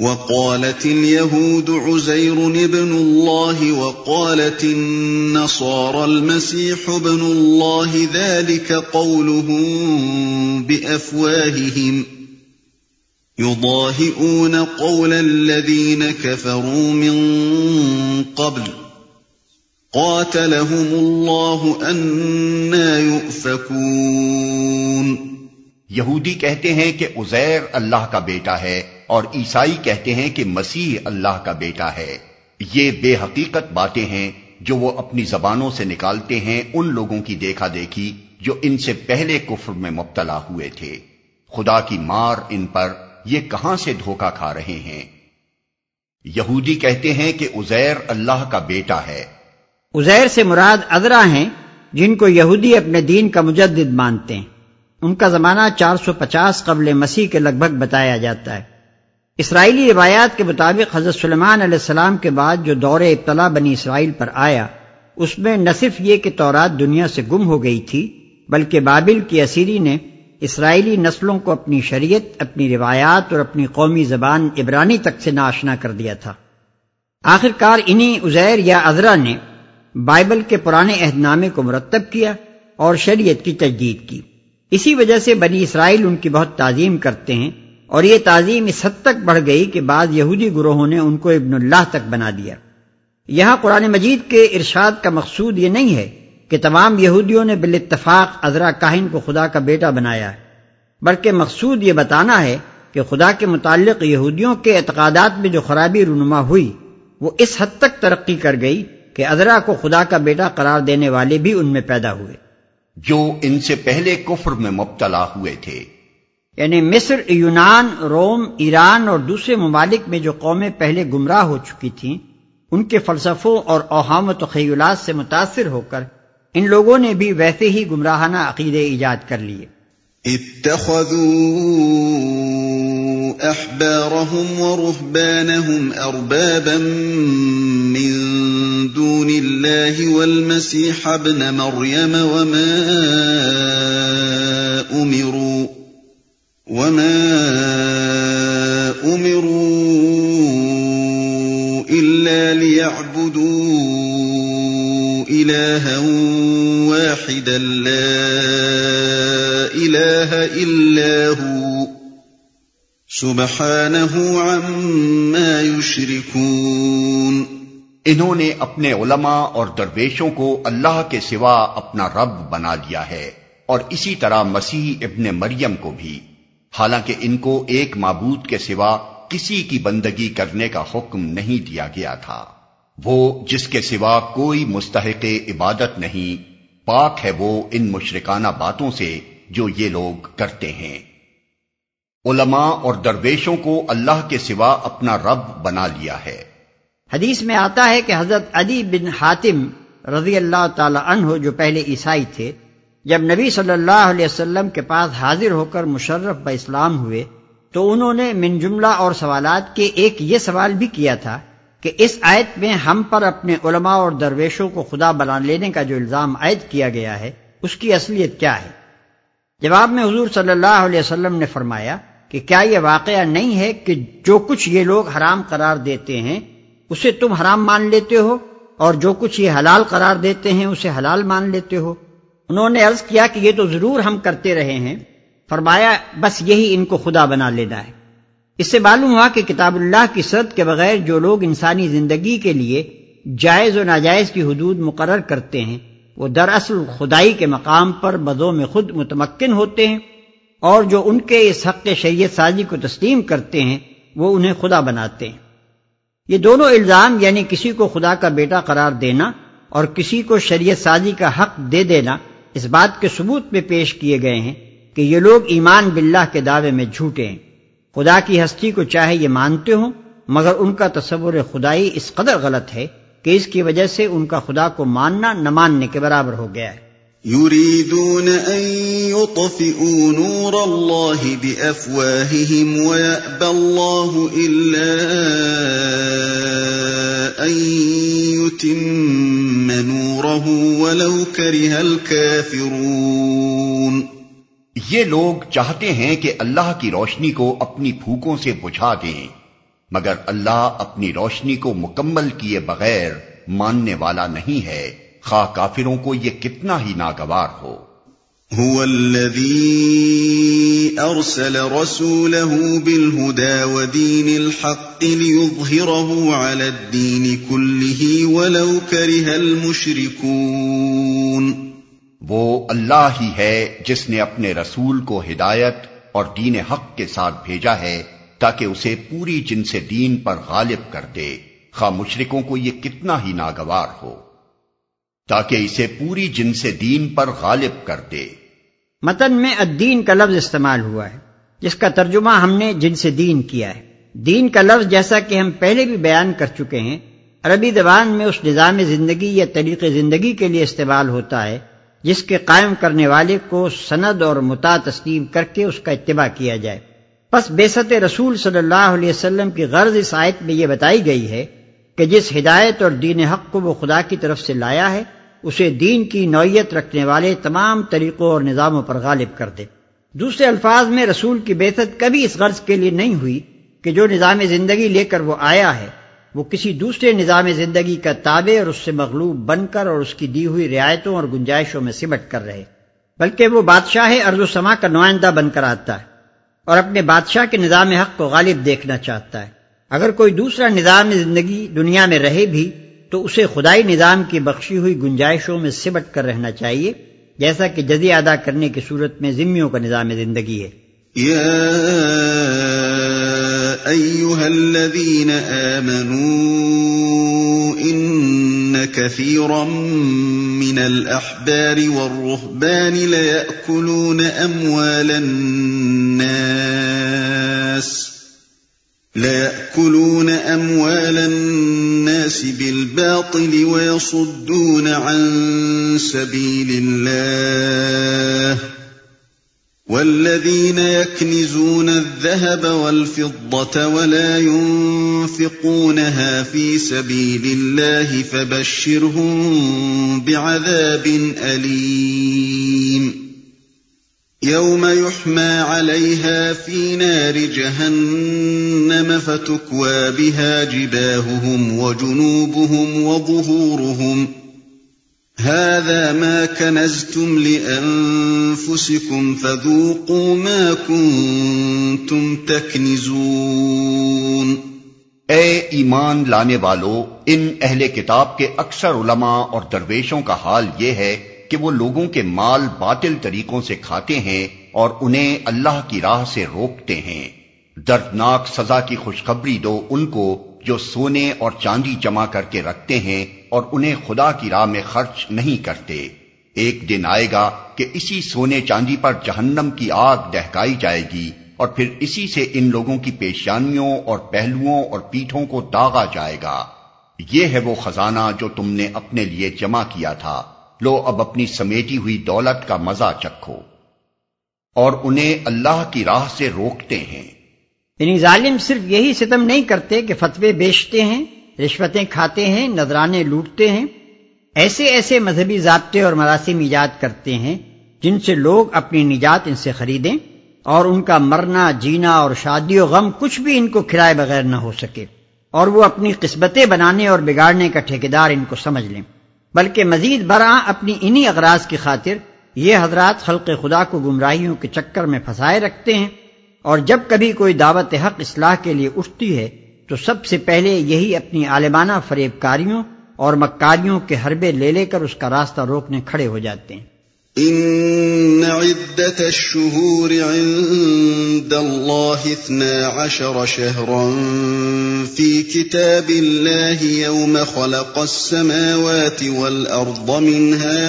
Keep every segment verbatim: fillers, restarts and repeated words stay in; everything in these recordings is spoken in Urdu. وقالت اليهود عزير ابن الله وقالت النصارى المسيح ابن الله ذلك قولهم بأفواههم يضاهئون قول الذين كفروا من قبل قاتلهم الله أنا يؤفكون. یہودی کہتے ہیں کہ عزیر اللہ کا بیٹا ہے اور عیسائی کہتے ہیں کہ مسیح اللہ کا بیٹا ہے. یہ بے حقیقت باتیں ہیں جو وہ اپنی زبانوں سے نکالتے ہیں ان لوگوں کی دیکھا دیکھی جو ان سے پہلے کفر میں مبتلا ہوئے تھے. خدا کی مار ان پر، یہ کہاں سے دھوکہ کھا رہے ہیں. یہودی کہتے ہیں کہ عزیر اللہ کا بیٹا ہے. عزیر سے مراد عذرا ہیں جن کو یہودی اپنے دین کا مجدد مانتے ہیں. ان کا زمانہ چار سو پچاس قبل مسیح کے لگ بھگ بتایا جاتا ہے. اسرائیلی روایات کے مطابق حضرت سلیمان علیہ السلام کے بعد جو دور ابتلا بنی اسرائیل پر آیا، اس میں نہ صرف یہ کہ تورات دنیا سے گم ہو گئی تھی، بلکہ بابل کی اسیری نے اسرائیلی نسلوں کو اپنی شریعت، اپنی روایات اور اپنی قومی زبان عبرانی تک سے ناآشنا کر دیا تھا. آخر کار انہی عزیر یا عذرا نے بائبل کے پرانے عہد نامے کو مرتب کیا اور شریعت کی تجدید کی. اسی وجہ سے بنی اسرائیل ان کی بہت تعظیم کرتے ہیں، اور یہ تعظیم اس حد تک بڑھ گئی کہ بعض یہودی گروہوں نے ان کو ابن اللہ تک بنا دیا. یہاں قرآن مجید کے ارشاد کا مقصود یہ نہیں ہے کہ تمام یہودیوں نے بالاتفاق عذرا کاہن کو خدا کا بیٹا بنایا ہے، بلکہ مقصود یہ بتانا ہے کہ خدا کے متعلق یہودیوں کے اعتقادات میں جو خرابی رونما ہوئی وہ اس حد تک ترقی کر گئی کہ عذرا کو خدا کا بیٹا قرار دینے والے بھی ان میں پیدا ہوئے جو ان سے پہلے کفر میں مبتلا ہوئے تھے. یعنی مصر، یونان، روم، ایران اور دوسرے ممالک میں جو قومیں پہلے گمراہ ہو چکی تھیں، ان کے فلسفوں اور اوہام و تخیلات سے متاثر ہو کر ان لوگوں نے بھی ویسے ہی گمراہانہ عقیدے ایجاد کر لیے. اتخذوا احبارهم ورهبانهم اربابا من دون الله والمسيح ابن مريم وما امروا وما امروا الا ليعبدوا الها واحدا لا اله الا هو سبحانه عما يشركون. انہوں نے اپنے علماء اور درویشوں کو اللہ کے سوا اپنا رب بنا لیا ہے، اور اسی طرح مسیح ابن مریم کو بھی، حالانکہ ان کو ایک معبود کے سوا کسی کی بندگی کرنے کا حکم نہیں دیا گیا تھا. وہ جس کے سوا کوئی مستحق عبادت نہیں، پاک ہے وہ ان مشرکانہ باتوں سے جو یہ لوگ کرتے ہیں. علماء اور درویشوں کو اللہ کے سوا اپنا رب بنا لیا ہے. حدیث میں آتا ہے کہ حضرت عدی بن حاتم رضی اللہ تعالی عنہ جو پہلے عیسائی تھے، جب نبی صلی اللہ علیہ وسلم کے پاس حاضر ہو کر مشرف با اسلام ہوئے تو انہوں نے من جملہ اور سوالات کے ایک یہ سوال بھی کیا تھا کہ اس آیت میں ہم پر اپنے علماء اور درویشوں کو خدا بنا لینے کا جو الزام عائد کیا گیا ہے اس کی اصلیت کیا ہے. جواب میں حضور صلی اللہ علیہ وسلم نے فرمایا کہ کیا یہ واقعہ نہیں ہے کہ جو کچھ یہ لوگ حرام قرار دیتے ہیں اسے تم حرام مان لیتے ہو، اور جو کچھ یہ حلال قرار دیتے ہیں اسے حلال مان لیتے ہو؟ انہوں نے عرض کیا کہ یہ تو ضرور ہم کرتے رہے ہیں. فرمایا بس یہی ان کو خدا بنا لینا ہے. اس سے معلوم ہوا کہ کتاب اللہ کی سرد کے بغیر جو لوگ انسانی زندگی کے لیے جائز و ناجائز کی حدود مقرر کرتے ہیں وہ دراصل خدائی کے مقام پر بذوق خود متمکن ہوتے ہیں، اور جو ان کے اس حق شریعت سازی کو تسلیم کرتے ہیں وہ انہیں خدا بناتے ہیں. یہ دونوں الزام، یعنی کسی کو خدا کا بیٹا قرار دینا اور کسی کو شریعت سازی کا حق دے دینا، اس بات کے ثبوت میں پیش کیے گئے ہیں کہ یہ لوگ ایمان باللہ کے دعوے میں جھوٹے ہیں. خدا کی ہستی کو چاہے یہ مانتے ہوں، مگر ان کا تصور خدائی اس قدر غلط ہے کہ اس کی وجہ سے ان کا خدا کو ماننا نہ ماننے کے برابر ہو گیا ہے. یریدون ان یطفئوا نور اللہ بافواہہم ویأبی اللہ الا ان یتم نورہ ولو کرہ الکافرون. یہ لوگ چاہتے ہیں کہ اللہ کی روشنی کو اپنی پھوکوں سے بجھا دیں، مگر اللہ اپنی روشنی کو مکمل کیے بغیر ماننے والا نہیں ہے، خواہ کافروں کو یہ کتنا ہی ناگوار ہو۔ هو الذي أرسل رسوله بالهدى ودين الحق ليظهره على الدين كله ولو كره المشركون۔ وہ اللہ ہی ہے جس نے اپنے رسول کو ہدایت اور دین حق کے ساتھ بھیجا ہے تاکہ اسے پوری جن سے دین پر غالب کر دے، خواہ مشرکوں کو یہ کتنا ہی ناگوار ہو تاکہ اسے پوری جن سے دین پر غالب کر دے۔ متن میں الدین کا لفظ استعمال ہوا ہے جس کا ترجمہ ہم نے جن سے دین کیا ہے۔ دین کا لفظ جیسا کہ ہم پہلے بھی بیان کر چکے ہیں عربی زبان میں اس نظام زندگی یا طریق زندگی کے لیے استعمال ہوتا ہے جس کے قائم کرنے والے کو سند اور متع تسلیم کر کے اس کا اتباع کیا جائے۔ پس بعثت رسول صلی اللہ علیہ وسلم کی غرض اس آیت میں یہ بتائی گئی ہے کہ جس ہدایت اور دین حق کو وہ خدا کی طرف سے لایا ہے اسے دین کی نوعیت رکھنے والے تمام طریقوں اور نظاموں پر غالب کر دے۔ دوسرے الفاظ میں رسول کی بعثت کبھی اس غرض کے لیے نہیں ہوئی کہ جو نظام زندگی لے کر وہ آیا ہے وہ کسی دوسرے نظام زندگی کا تابع اور اس سے مغلوب بن کر اور اس کی دی ہوئی رعایتوں اور گنجائشوں میں سمٹ کر رہے، بلکہ وہ بادشاہ ارض و سما کا نمائندہ بن کر آتا ہے اور اپنے بادشاہ کے نظام حق کو غالب دیکھنا چاہتا ہے۔ اگر کوئی دوسرا نظام زندگی دنیا میں رہے بھی تو اسے خدائی نظام کی بخشی ہوئی گنجائشوں میں سمٹ کر رہنا چاہیے، جیسا کہ جزیہ ادا کرنے کی صورت میں ذمیوں کا نظام زندگی ہے۔ یا ایہا الذین آمنوا ان کثیرا من الاحبار والرہبان لیأکلون اموال الناس لَيَأْكُلُونَ أَمْوَالَ النَّاسِ بِالْبَاطِلِ وَيَصُدُّونَ عَن سَبِيلِ اللَّهِ وَالَّذِينَ يَكْنِزُونَ الذَّهَبَ وَالْفِضَّةَ وَلَا يُنْفِقُونَهَا فِي سَبِيلِ اللَّهِ فَبَشِّرْهُم بِعَذَابٍ أَلِيمٍ۔ یوم یحما علیہا فی نار جہنم فتکوی بہا جباہہم وجنوبہم وظہورہم ھذا ما کنزتم لانفسکم فذوقوا ما کنتم تکنزون۔ اے ایمان لانے والو، ان اہل کتاب کے اکثر علماء اور درویشوں کا حال یہ ہے کہ وہ لوگوں کے مال باطل طریقوں سے کھاتے ہیں اور انہیں اللہ کی راہ سے روکتے ہیں۔ دردناک سزا کی خوشخبری دو ان کو جو سونے اور چاندی جمع کر کے رکھتے ہیں اور انہیں خدا کی راہ میں خرچ نہیں کرتے۔ ایک دن آئے گا کہ اسی سونے چاندی پر جہنم کی آگ دہکائی جائے گی اور پھر اسی سے ان لوگوں کی پیشانیوں اور پہلوؤں اور پیٹھوں کو داغا جائے گا۔ یہ ہے وہ خزانہ جو تم نے اپنے لیے جمع کیا تھا، لو اب اپنی سمیٹی ہوئی دولت کا مزہ چکھو۔ اور انہیں اللہ کی راہ سے روکتے ہیں، یعنی ظالم صرف یہی ستم نہیں کرتے کہ فتوے بیچتے ہیں، رشوتیں کھاتے ہیں، نذرانے لوٹتے ہیں، ایسے ایسے مذہبی ضابطے اور مراسم ایجاد کرتے ہیں جن سے لوگ اپنی نجات ان سے خریدیں اور ان کا مرنا جینا اور شادی و غم کچھ بھی ان کو کھلائے بغیر نہ ہو سکے، اور وہ اپنی قسمتیں بنانے اور بگاڑنے کا ٹھیکیدار ان کو سمجھ لیں، بلکہ مزید برآں اپنی انہی اغراض کی خاطر یہ حضرات خلق خدا کو گمراہیوں کے چکر میں پھنسائے رکھتے ہیں۔ اور جب کبھی کوئی دعوت حق اصلاح کے لیے اٹھتی ہے تو سب سے پہلے یہی اپنی عالمانہ فریب کاریوں اور مکاریوں کے حربے لے لے کر اس کا راستہ روکنے کھڑے ہو جاتے ہیں۔ ان عدت الشہور عند اللہ اثنا عشر شہرا فی کتاب اللہ یوم خلق السماوات والارض منها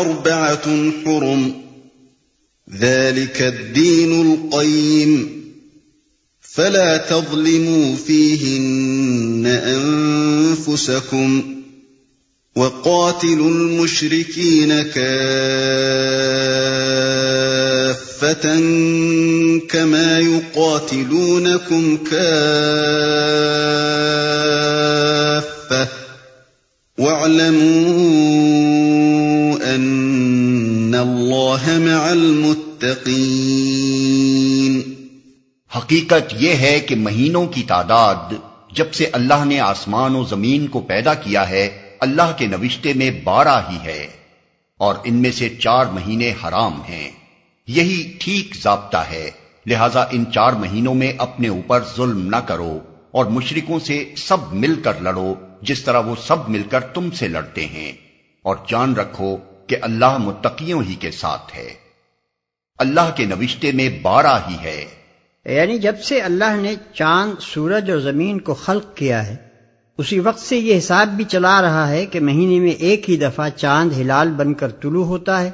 اربعۃ حرم ذلک الدین القیم فلا تظلموا فیہن انفسکم وَقَاتِلُوا الْمُشْرِكِينَ كَافَّةً كَمَا يُقَاتِلُونَكُمْ كَافَّةً وَاعْلَمُوا أَنَّ اللَّهَ مَعَ الْمُتَّقِينَ۔ حقیقت یہ ہے کہ مہینوں کی تعداد جب سے اللہ نے آسمان و زمین کو پیدا کیا ہے اللہ کے نوشتے میں بارہ ہی ہے، اور ان میں سے چار مہینے حرام ہیں، یہی ٹھیک ضابطہ ہے، لہذا ان چار مہینوں میں اپنے اوپر ظلم نہ کرو اور مشرکوں سے سب مل کر لڑو جس طرح وہ سب مل کر تم سے لڑتے ہیں، اور جان رکھو کہ اللہ متقیوں ہی کے ساتھ ہے۔ اللہ کے نوشتے میں بارہ ہی ہے، یعنی جب سے اللہ نے چاند، سورج اور زمین کو خلق کیا ہے اسی وقت سے یہ حساب بھی چلا رہا ہے کہ مہینے میں ایک ہی دفعہ چاند ہلال بن کر طلوع ہوتا ہے،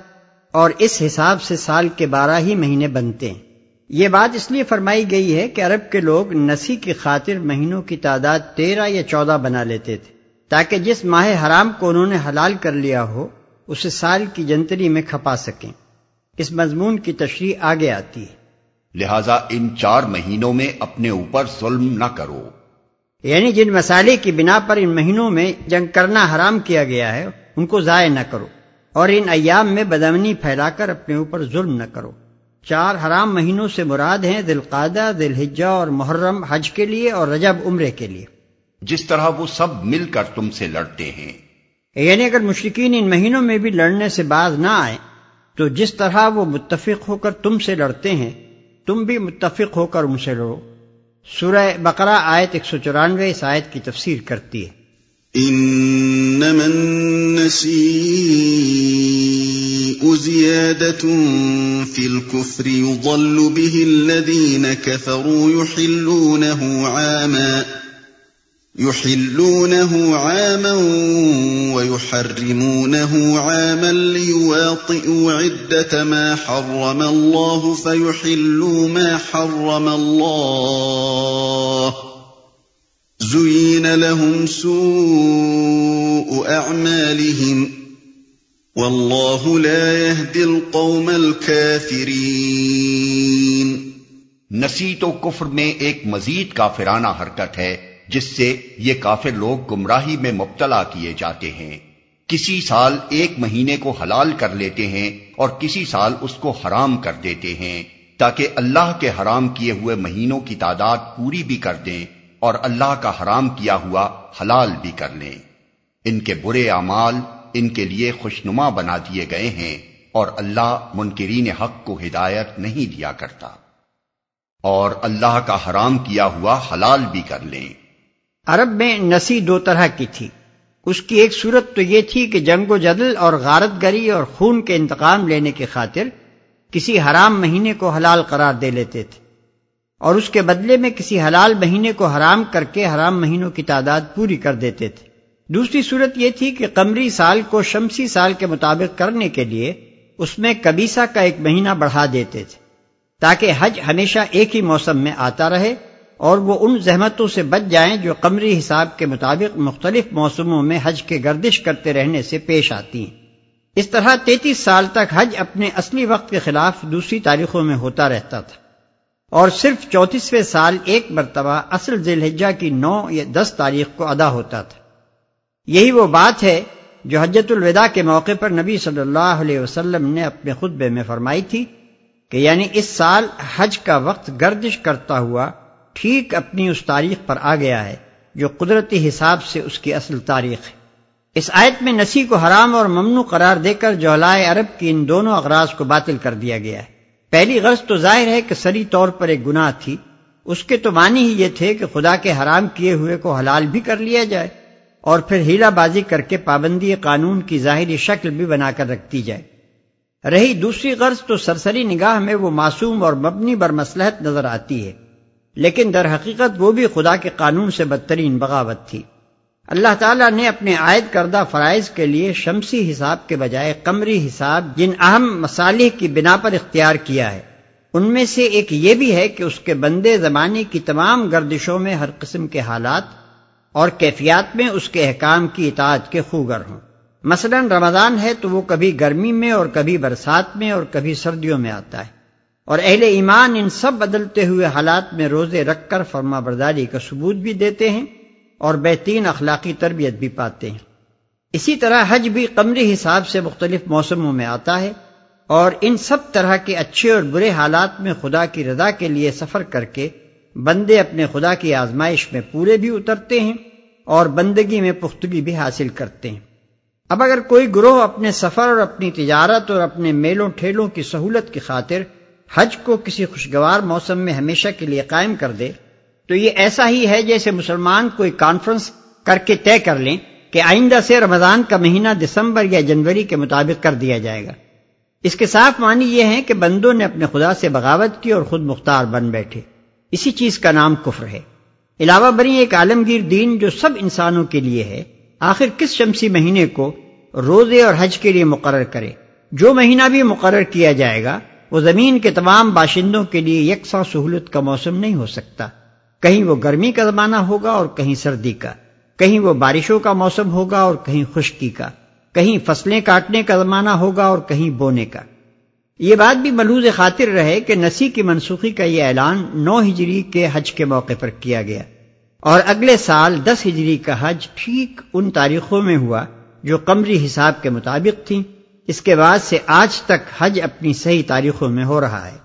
اور اس حساب سے سال کے بارہ ہی مہینے بنتے ہیں۔ یہ بات اس لیے فرمائی گئی ہے کہ عرب کے لوگ نسی کی خاطر مہینوں کی تعداد تیرہ یا چودہ بنا لیتے تھے، تاکہ جس ماہ حرام کو انہوں نے حلال کر لیا ہو اسے سال کی جنتری میں کھپا سکیں۔ اس مضمون کی تشریح آگے آتی ہے۔ لہذا ان چار مہینوں میں اپنے اوپر ظلم نہ کرو، یعنی جن مسالے کی بنا پر ان مہینوں میں جنگ کرنا حرام کیا گیا ہے ان کو ضائع نہ کرو، اور ان ایام میں بدامنی پھیلا کر اپنے اوپر ظلم نہ کرو۔ چار حرام مہینوں سے مراد ہیں ذی القعدہ، ذی الحجہ اور محرم حج کے لیے، اور رجب عمرے کے لیے۔ جس طرح وہ سب مل کر تم سے لڑتے ہیں، یعنی اگر مشرکین ان مہینوں میں بھی لڑنے سے باز نہ آئیں تو جس طرح وہ متفق ہو کر تم سے لڑتے ہیں تم بھی متفق ہو کر ان سے لڑو۔ سورہ بقرہ آیت ایک سو چورانوے اس آیت کی تفسیر کرتی ہے، انما النسیء زیادۃ فی الکفر یضل به الذین کفروا یحلونه عاما يحلونه عاما ويحرمونه عاما ليواطئوا عدة ما حرم الله فيحلوا ما حرم الله زين لهم سوء أعمالهم والله لا يهدي القوم الكافرين۔ نسی تو کفر میں ایک مزید کافرانہ حرکت ہے جس سے یہ کافر لوگ گمراہی میں مبتلا کیے جاتے ہیں، کسی سال ایک مہینے کو حلال کر لیتے ہیں اور کسی سال اس کو حرام کر دیتے ہیں، تاکہ اللہ کے حرام کیے ہوئے مہینوں کی تعداد پوری بھی کر دیں اور اللہ کا حرام کیا ہوا حلال بھی کر لیں۔ ان کے برے اعمال ان کے لیے خوشنما بنا دیے گئے ہیں، اور اللہ منکرین حق کو ہدایت نہیں دیا کرتا۔ اور اللہ کا حرام کیا ہوا حلال بھی کر لیں۔ عرب میں نسی دو طرح کی تھی، اس کی ایک صورت تو یہ تھی کہ جنگ و جدل اور غارت گری اور خون کے انتقام لینے کی خاطر کسی حرام مہینے کو حلال قرار دے لیتے تھے، اور اس کے بدلے میں کسی حلال مہینے کو حرام کر کے حرام مہینوں کی تعداد پوری کر دیتے تھے۔ دوسری صورت یہ تھی کہ قمری سال کو شمسی سال کے مطابق کرنے کے لیے اس میں کبیسہ کا ایک مہینہ بڑھا دیتے تھے، تاکہ حج ہمیشہ ایک ہی موسم میں آتا رہے اور وہ ان زحمتوں سے بچ جائیں جو قمری حساب کے مطابق مختلف موسموں میں حج کے گردش کرتے رہنے سے پیش آتی ہیں۔ اس طرح تینتیس سال تک حج اپنے اصلی وقت کے خلاف دوسری تاریخوں میں ہوتا رہتا تھا، اور صرف چونتیسویں سال ایک مرتبہ اصل ذی الحجہ کی نو یا دس تاریخ کو ادا ہوتا تھا۔ یہی وہ بات ہے جو حجۃ الوداع کے موقع پر نبی صلی اللہ علیہ وسلم نے اپنے خطبے میں فرمائی تھی، کہ یعنی اس سال حج کا وقت گردش کرتا ہوا ٹھیک اپنی اس تاریخ پر آ گیا ہے جو قدرتی حساب سے اس کی اصل تاریخ ہے۔ اس آیت میں نسی کو حرام اور ممنوع قرار دے کر جہلائے عرب کی ان دونوں اغراض کو باطل کر دیا گیا ہے۔ پہلی غرض تو ظاہر ہے کہ سری طور پر ایک گناہ تھی، اس کے تو معنی ہی یہ تھے کہ خدا کے حرام کیے ہوئے کو حلال بھی کر لیا جائے، اور پھر ہیلا بازی کر کے پابندی قانون کی ظاہری شکل بھی بنا کر رکھتی جائے۔ رہی دوسری غرض تو سرسری نگاہ میں وہ معصوم اور مبنی بر مصلحت نظر آتی ہے، لیکن در حقیقت وہ بھی خدا کے قانون سے بدترین بغاوت تھی۔ اللہ تعالیٰ نے اپنے عائد کردہ فرائض کے لیے شمسی حساب کے بجائے قمری حساب جن اہم مصالح کی بنا پر اختیار کیا ہے، ان میں سے ایک یہ بھی ہے کہ اس کے بندے زمانے کی تمام گردشوں میں ہر قسم کے حالات اور کیفیات میں اس کے احکام کی اطاعت کے خوگر ہوں۔ مثلا رمضان ہے تو وہ کبھی گرمی میں اور کبھی برسات میں اور کبھی سردیوں میں آتا ہے، اور اہل ایمان ان سب بدلتے ہوئے حالات میں روزے رکھ کر فرما برداری کا ثبوت بھی دیتے ہیں اور بہترین اخلاقی تربیت بھی پاتے ہیں۔ اسی طرح حج بھی قمری حساب سے مختلف موسموں میں آتا ہے، اور ان سب طرح کے اچھے اور برے حالات میں خدا کی رضا کے لیے سفر کر کے بندے اپنے خدا کی آزمائش میں پورے بھی اترتے ہیں اور بندگی میں پختگی بھی حاصل کرتے ہیں۔ اب اگر کوئی گروہ اپنے سفر اور اپنی تجارت اور اپنے میلوں ٹھیلوں کی سہولت کی خاطر حج کو کسی خوشگوار موسم میں ہمیشہ کے لیے قائم کر دے تو یہ ایسا ہی ہے جیسے مسلمان کوئی کانفرنس کر کے طے کر لیں کہ آئندہ سے رمضان کا مہینہ دسمبر یا جنوری کے مطابق کر دیا جائے گا۔ اس کے صاف معنی یہ ہیں کہ بندوں نے اپنے خدا سے بغاوت کی اور خود مختار بن بیٹھے۔ اسی چیز کا نام کفر ہے۔ علاوہ بری ایک عالمگیر دین جو سب انسانوں کے لیے ہے، آخر کس شمسی مہینے کو روزے اور حج کے لیے مقرر کرے؟ جو مہینہ بھی مقرر کیا جائے گا وہ زمین کے تمام باشندوں کے لیے یکساں سہولت کا موسم نہیں ہو سکتا۔ کہیں وہ گرمی کا زمانہ ہوگا اور کہیں سردی کا، کہیں وہ بارشوں کا موسم ہوگا اور کہیں خشکی کا، کہیں فصلیں کاٹنے کا زمانہ ہوگا اور کہیں بونے کا۔ یہ بات بھی ملحوظ خاطر رہے کہ نسی کی منسوخی کا یہ اعلان نو ہجری کے حج کے موقع پر کیا گیا اور اگلے سال دس ہجری کا حج ٹھیک ان تاریخوں میں ہوا جو قمری حساب کے مطابق تھیں۔ اس کے بعد سے آج تک حج اپنی صحیح تاریخوں میں ہو رہا ہے۔